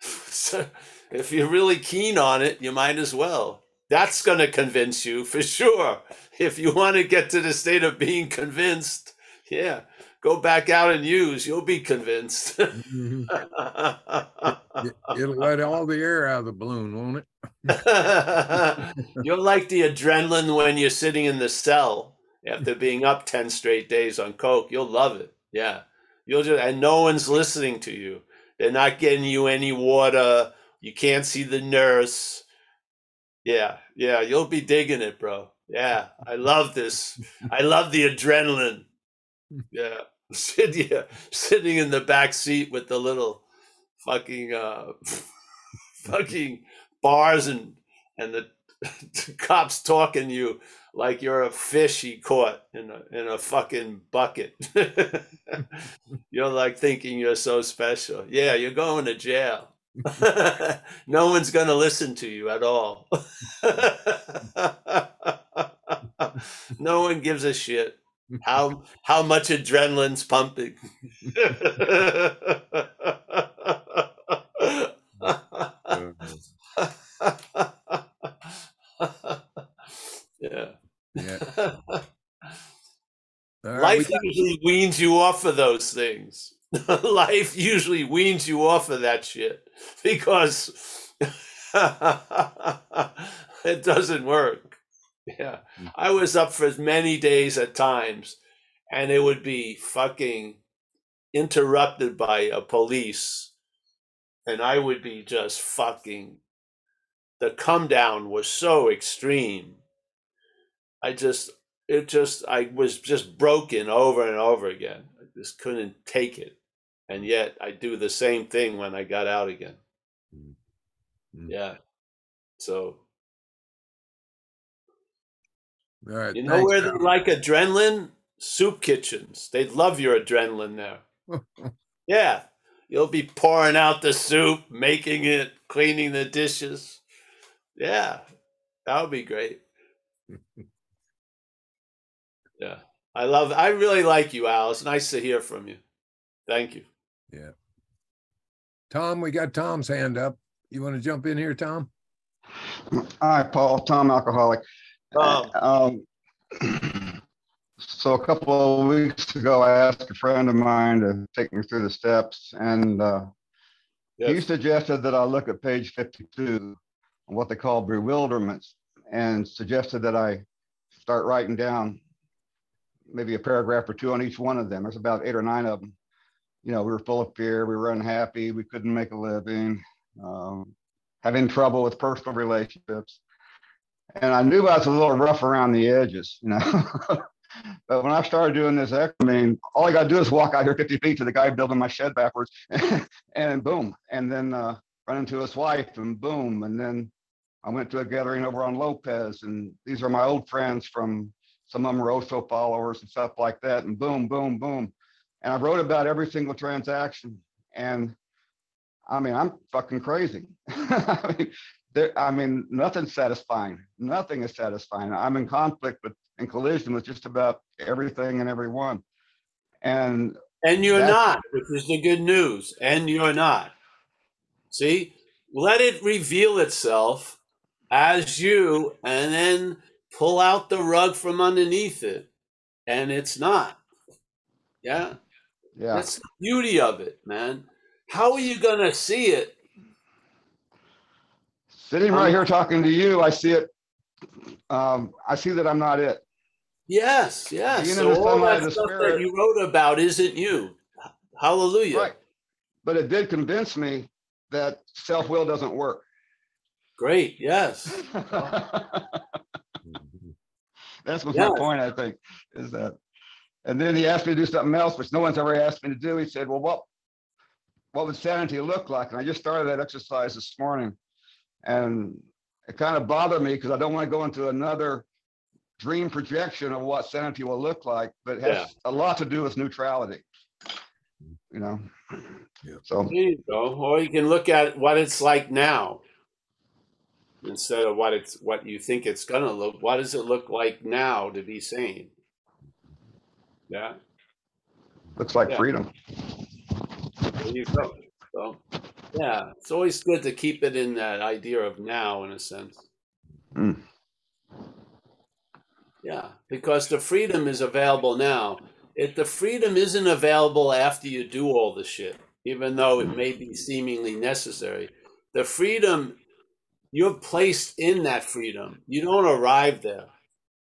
So if you're really keen on it, you might as well. That's going to convince you for sure. If you want to get to the state of being convinced, yeah, go back out and use, you'll be convinced. It'll let all the air out of the balloon, won't it? You're like the adrenaline when you're sitting in the cell after being up 10 straight days on coke. You'll love it. Yeah, you'll just, and no one's listening to you. They're not getting you any water. You can't see the nurse. Yeah, you'll be digging it, bro. Yeah, I love this. I love the adrenaline. Yeah, sitting in the back seat with the little fucking fucking bars and the cops talking to you like you're a fish he caught in a fucking bucket. You're like thinking you're so special. Yeah, you're going to jail. No one's going to listen to you at all. No one gives a shit how much adrenaline's pumping. Yeah. Life usually weans you off of those things. Life usually weans you off of that shit because it doesn't work. Yeah. I was up for many days at times, and it would be fucking interrupted by a police, and I would be just fucking, the come down was so extreme. I was just broken over and over again. I just couldn't take it. And yet I do the same thing when I got out again. Mm-hmm. Yeah. So. All right, you know, thanks, where they like adrenaline? Soup kitchens. They'd love your adrenaline there. Yeah. You'll be pouring out the soup, making it, cleaning the dishes. Yeah. That would be great. Yeah, I really like you, Al. It's nice to hear from you. Thank you. Yeah. Tom, we got Tom's hand up. You want to jump in here, Tom? Hi, Paul. Tom, alcoholic. So a couple of weeks ago, I asked a friend of mine to take me through the steps, and he suggested that I look at page 52, what they call bewilderments. and suggested that I start writing down maybe a paragraph or two on each one of them. There's about 8 or 9 of them. You know, we were full of fear, we were unhappy, we couldn't make a living, having trouble with personal relationships. And I knew I was a little rough around the edges, you know. But when I started doing this, I mean, all I got to do is walk out here 50 feet to the guy building my shed backwards, and boom. And then run into his wife, and boom. And then I went to a gathering over on Lopez, and these are my old friends from, some of them were Oso followers and stuff like that, and boom, boom, boom. And I wrote about every single transaction. And I mean, I'm fucking crazy. I mean, nothing's satisfying. Nothing is satisfying. I'm in conflict with, in collision with just about everything and everyone. And you're not, which is the good news. And you're not. See, let it reveal itself as you, and then pull out the rug from underneath it. And it's not. Yeah. Yeah. That's the beauty of it, man. How are you going to see it? Sitting right here talking to you, I see it. I see that I'm not it. Yes, yes. So all that stuff that you wrote about isn't you. Hallelujah. Right. But it did convince me that self-will doesn't work. Great, yes. That's my point, I think, is that. And then he asked me to do something else, which no one's ever asked me to do. He said, well, what would sanity look like? And I just started that exercise this morning. And it kind of bothered me because I don't want to go into another dream projection of what sanity will look like, but it has a lot to do with neutrality, you know? Yeah. So there you go. Or you can look at what it's like now instead of what you think it's going to look. What does it look like now to be sane? Yeah. Looks like freedom. There you go. So. Yeah, it's always good to keep it in that idea of now, in a sense. Mm. Yeah, because the freedom is available now. The freedom isn't available after you do all the shit, even though it may be seemingly necessary. The freedom, you're placed in that freedom. You don't arrive there.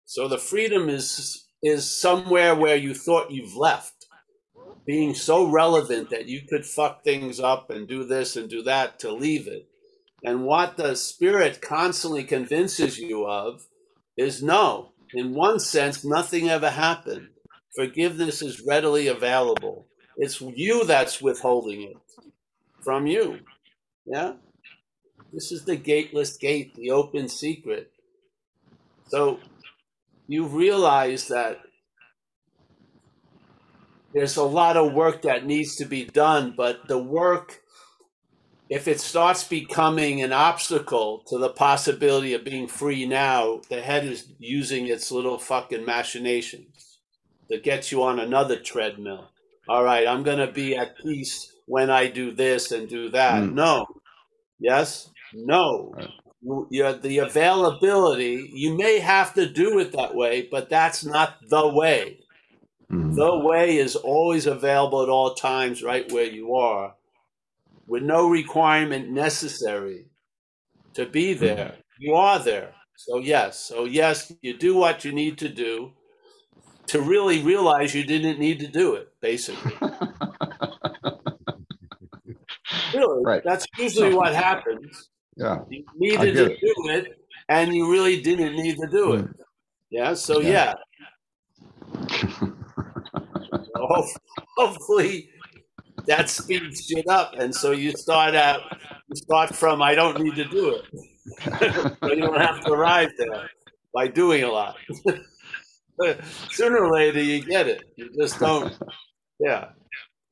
So the freedom is somewhere where you thought you've left. Being so relevant that you could fuck things up and do this and do that to leave it. And what the spirit constantly convinces you of is no, in one sense, nothing ever happened. Forgiveness is readily available. It's you that's withholding it from you. Yeah. This is the gateless gate, the open secret. So you realize that there's a lot of work that needs to be done, but the work, if it starts becoming an obstacle to the possibility of being free now, the head is using its little fucking machinations to get you on another treadmill. All right, I'm going to be at peace when I do this and do that. Mm. No. Yes? No. The availability, you may have to do it that way, but that's not the way. The way is always available at all times, right where you are, with no requirement necessary to be there. You are there. So yes, you do what you need to do to really realize you didn't need to do it, basically. Really, right. That's usually what happens. Yeah. You needed to do it, and you really didn't need to do it. Yeah, so yeah. Hopefully that speeds shit up, and so you start from I don't need to do it. So you don't have to arrive there by doing a lot. Sooner or later you get it. You just don't. Yeah.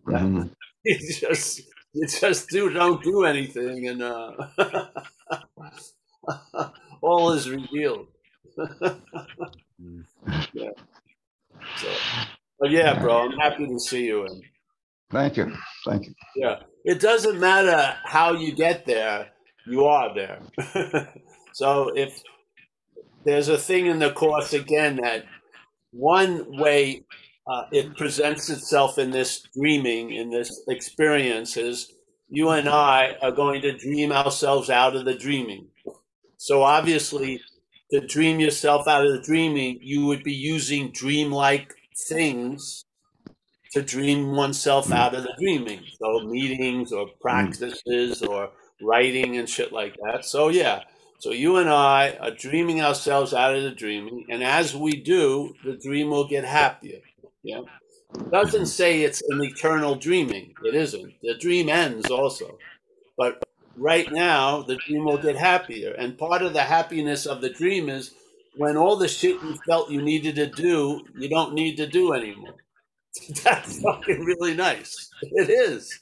Mm-hmm. You just don't do anything, and all is revealed. Yeah. So. But yeah, bro, I'm happy to see you. Thank you. Yeah, it doesn't matter how you get there, you are there. So if there's a thing in the Course, again, that one way it presents itself in this dreaming, in this experience, is you and I are going to dream ourselves out of the dreaming. So obviously to dream yourself out of the dreaming, you would be using dreamlike things to dream oneself out of the dreaming. So meetings or practices or writing and shit like that. So yeah, so you and I are dreaming ourselves out of the dreaming, and as we do, the dream will get happier. Yeah. It doesn't say it's an eternal dreaming. It isn't. The dream ends also. But right now, the dream will get happier. And part of the happiness of the dream is when all the shit you felt you needed to do, you don't need to do anymore. That's fucking really nice. It is.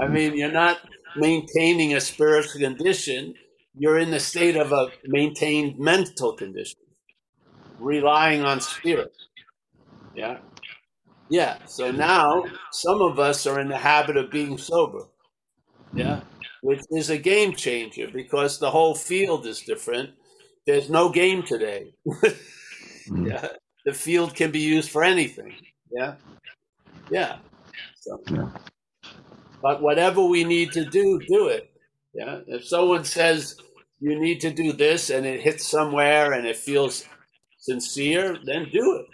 I mean, you're not maintaining a spiritual condition. You're in the state of a maintained mental condition, relying on spirit. Yeah. Yeah. So now some of us are in the habit of being sober. Yeah. Which is a game changer because the whole field is different. There's no game today. Yeah. The field can be used for anything. Yeah. Yeah. So, yeah. But whatever we need to do, do it. Yeah. If someone says you need to do this and it hits somewhere and it feels sincere, then do it.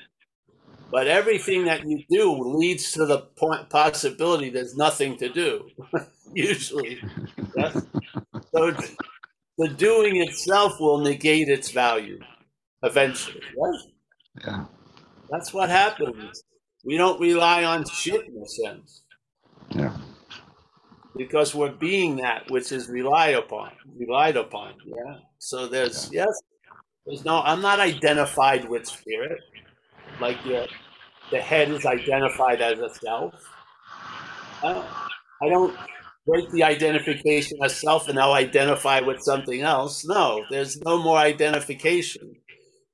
But everything that you do leads to the point possibility there's nothing to do, usually. Yeah? So the doing itself will negate its value eventually. Yeah? Yeah. That's what happens. We don't rely on shit in a sense. Yeah. Because we're being that which is relied upon. Yeah. So there's, yeah. Yes, there's no, I'm not identified with spirit. Like the head is identified as a self. I don't break the identification as self and now identify with something else. No, there's no more identification.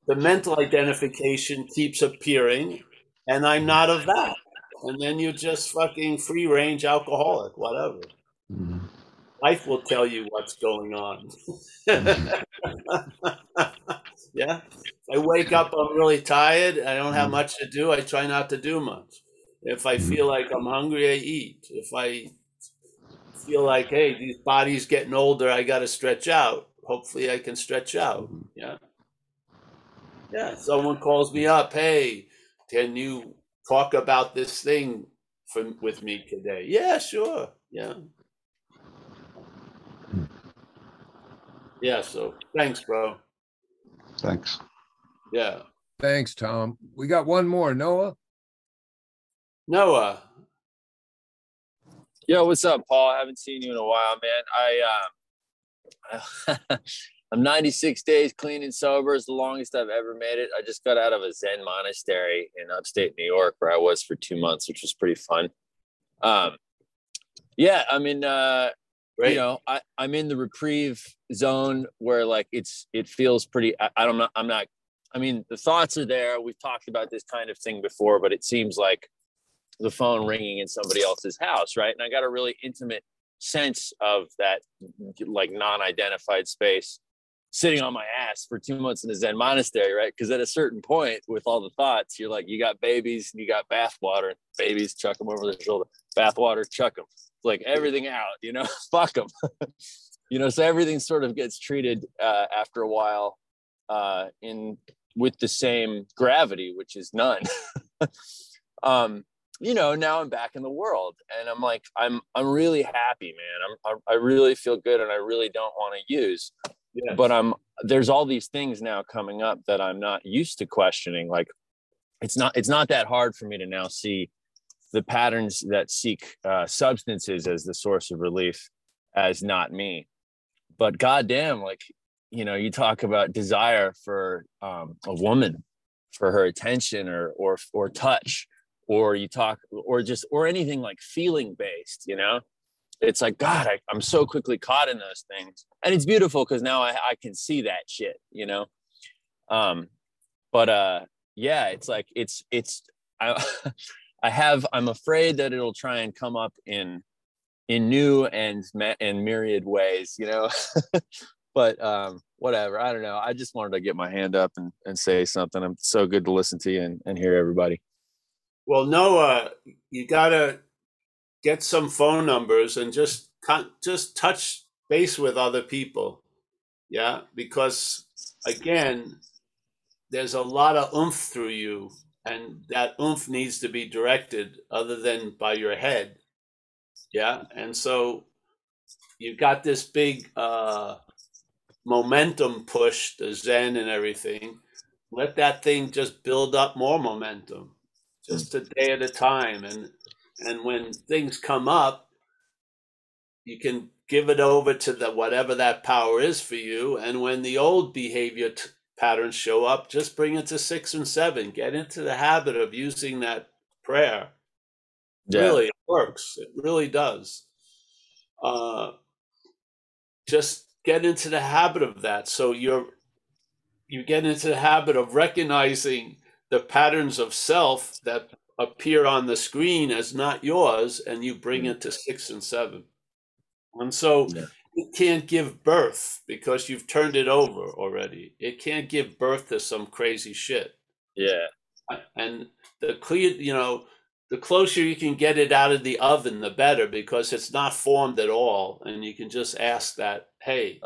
The mental identification keeps appearing, and I'm not of that. And then you're just fucking free-range alcoholic, whatever. Mm-hmm. Life will tell you what's going on. Yeah. I wake up, I'm really tired. I don't have much to do. I try not to do much. If I feel like I'm hungry, I eat. If I feel like, hey, these body's getting older, I got to stretch out. Hopefully I can stretch out. Yeah. Yeah. Someone calls me up. Hey, can you talk about this thing with me today? Yeah, sure. Yeah. Yeah. So thanks, bro. Thanks. Yeah. Thanks, Tom. We got one more. Noah. Yo, what's up, Paul? I haven't seen you in a while, man. I'm 96 days clean and sober. It's the longest I've ever made it. I just got out of a Zen monastery in upstate New York where I was for 2 months, which was pretty fun. Yeah, I mean, right. You know, I'm in the reprieve zone where like it feels pretty, I mean, the thoughts are there. We've talked about this kind of thing before, but it seems like the phone ringing in somebody else's house. Right. And I got a really intimate sense of that, like non-identified space sitting on my ass for 2 months in a Zen monastery. Right. Cause at a certain point with all the thoughts, you're like, you got babies and you got bathwater, babies, chuck them over their shoulder, bathwater, chuck them. Like everything out, you know, fuck them, you know, so everything sort of gets treated after a while with the same gravity, which is none. You know, now I'm back in the world and I'm like, I'm really happy, man. I really feel good and I really don't want to use, yes. But there's all these things now coming up that I'm not used to questioning. Like it's not that hard for me to now see the patterns that seek substances as the source of relief as not me. But goddamn, like, you know, you talk about desire for a woman, for her attention or touch, or you talk or anything like feeling based, you know, it's like, God, I'm so quickly caught in those things. And it's beautiful because now I can see that shit, you know? Yeah, it's like, I'm afraid that it'll try and come up in new and myriad ways, you know, but whatever. I don't know. I just wanted to get my hand up and say something. I'm so good to listen to you and hear everybody. Well, Noah, you got to get some phone numbers and just touch base with other people. Yeah. Because again, there's a lot of oomph through you, and that oomph needs to be directed other than by your head. Yeah. And so you've got this big momentum push to Zen and everything. Let that thing just build up more momentum, just a day at a time. And when things come up, you can give it over to the whatever that power is for you. And when the old behavior patterns show up, just bring it to 6 and 7. Get into the habit of using that prayer. Yeah. Really, it works. It really does. Just get into the habit of that. So you get into the habit of recognizing the patterns of self that appear on the screen as not yours, and you bring it to 6 and 7. And so it can't give birth because you've turned it over already. It can't give birth to some crazy shit. Yeah. And the closer you can get it out of the oven, the better, because it's not formed at all. And you can just ask that, hey,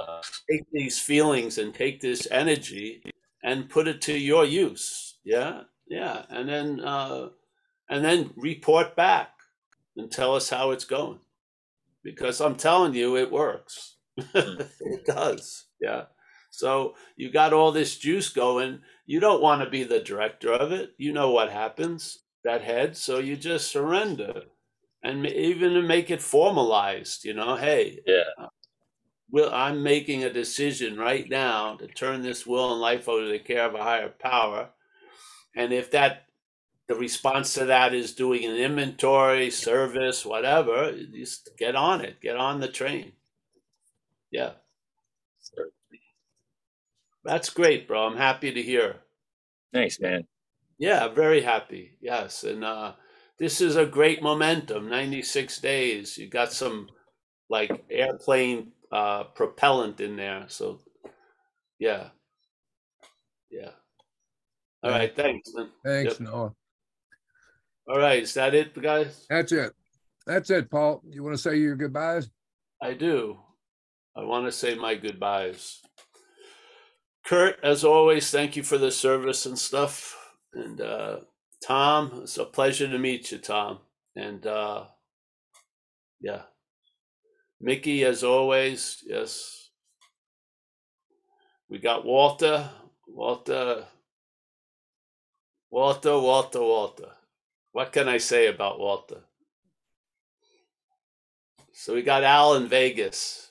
take these feelings and take this energy and put it to your use. Yeah. Yeah. And then report back and tell us how it's going. Because I'm telling you, it works. It does. Yeah. So you got all this juice going. You don't want to be the director of it. You know what happens, that head. So you just surrender, and even to make it formalized, hey, yeah, I'm making a decision right now to turn this will and life over to the care of a higher power. And if the response to that is doing an inventory, service, whatever, just get on it, get on the train. Yeah. That's great, bro. I'm happy to hear. Thanks, man. Yeah, very happy. Yes. And this is a great momentum, 96 days. You got some like airplane propellant in there. So, yeah. Yeah. All right. Thanks, man. Thanks, yep. Noah. All right, is that it, guys? That's it, Paul. You want to say your goodbyes? I do. I want to say my goodbyes. Kurt, as always, thank you for the service and stuff. And Tom, it's a pleasure to meet you, Tom. And yeah. Mickey, as always, yes. We got Walter. Walter. What can I say about Walter? So we got Al in Vegas.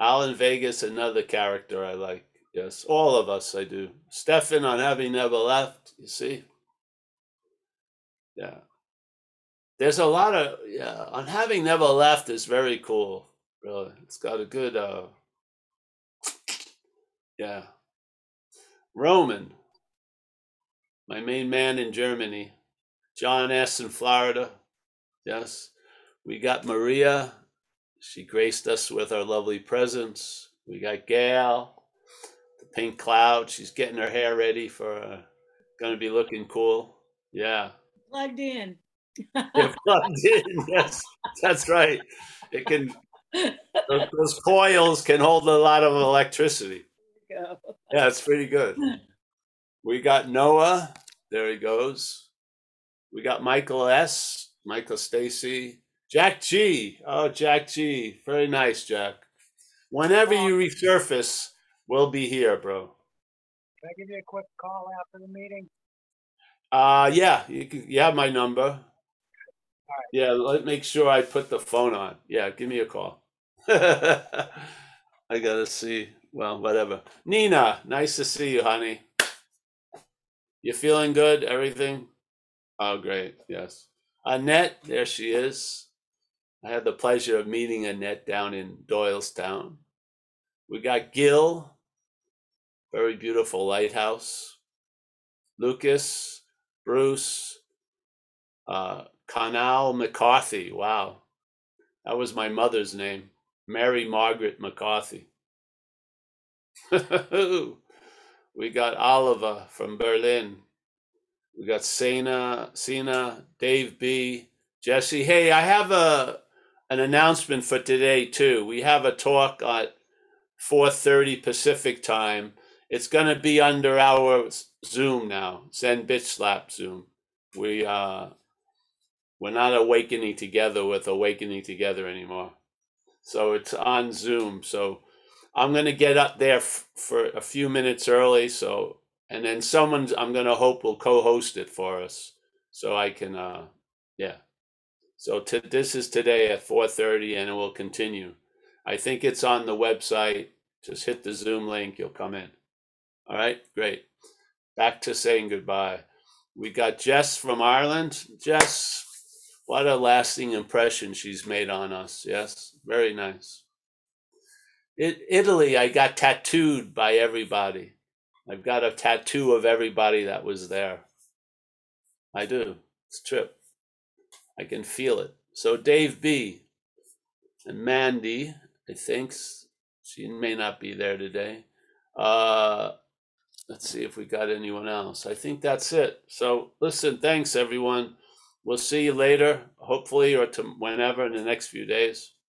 Al in Vegas, another character I like. Yes, all of us, I do. Stefan on Having Never Left, you see? Yeah. There's a lot of, on Having Never Left is very cool, really. It's got a good, Roman, my main man in Germany. John S. in Florida, yes. We got Maria. She graced us with her lovely presence. We got Gail, the pink cloud. She's getting her hair ready for, gonna be looking cool. Yeah. Plugged in. You're plugged in, yes. That's right. It can, those coils can hold a lot of electricity. There you go. Yeah, it's pretty good. We got Noah. There he goes. We got Michael S., Michael Stacy, Jack G. Oh, Jack G. Very nice, Jack. Whenever you resurface, we'll be here, bro. Can I give you a quick call after the meeting? Yeah, you have my number. All right. Yeah, let's make sure I put the phone on. Yeah, give me a call. I gotta see. Well, whatever. Nina, nice to see you, honey. You feeling good? Everything? Oh, great. Yes. Annette, there she is. I had the pleasure of meeting Annette down in Doylestown. We got Gil, very beautiful lighthouse. Lucas, Bruce, Conal McCarthy. Wow. That was my mother's name, Mary Margaret McCarthy. We got Oliver from Berlin. We got Sina, Dave B, Jesse. Hey, I have an announcement for today too. We have a talk at 4:30 Pacific time. It's going to be under our Zoom now, Zen Bitch Slap Zoom. We're not Awakening Together with Awakening Together anymore. So it's on Zoom. So I'm going to get up there for a few minutes early. So, and then someone's, I'm going to hope will co-host it for us so I can, yeah. So this is today at 4:30 and it will continue. I think it's on the website. Just hit the Zoom link, you'll come in. All right, great. Back to saying goodbye. We got Jess from Ireland. Jess, what a lasting impression she's made on us. Yes, very nice. Italy, I got tattooed by everybody. I've got a tattoo of everybody that was there. I do. It's a trip. I can feel it. So Dave B. and Mandy, I think. She may not be there today. Let's see if we got anyone else. I think that's it. So listen, thanks everyone. We'll see you later, hopefully, or whenever in the next few days.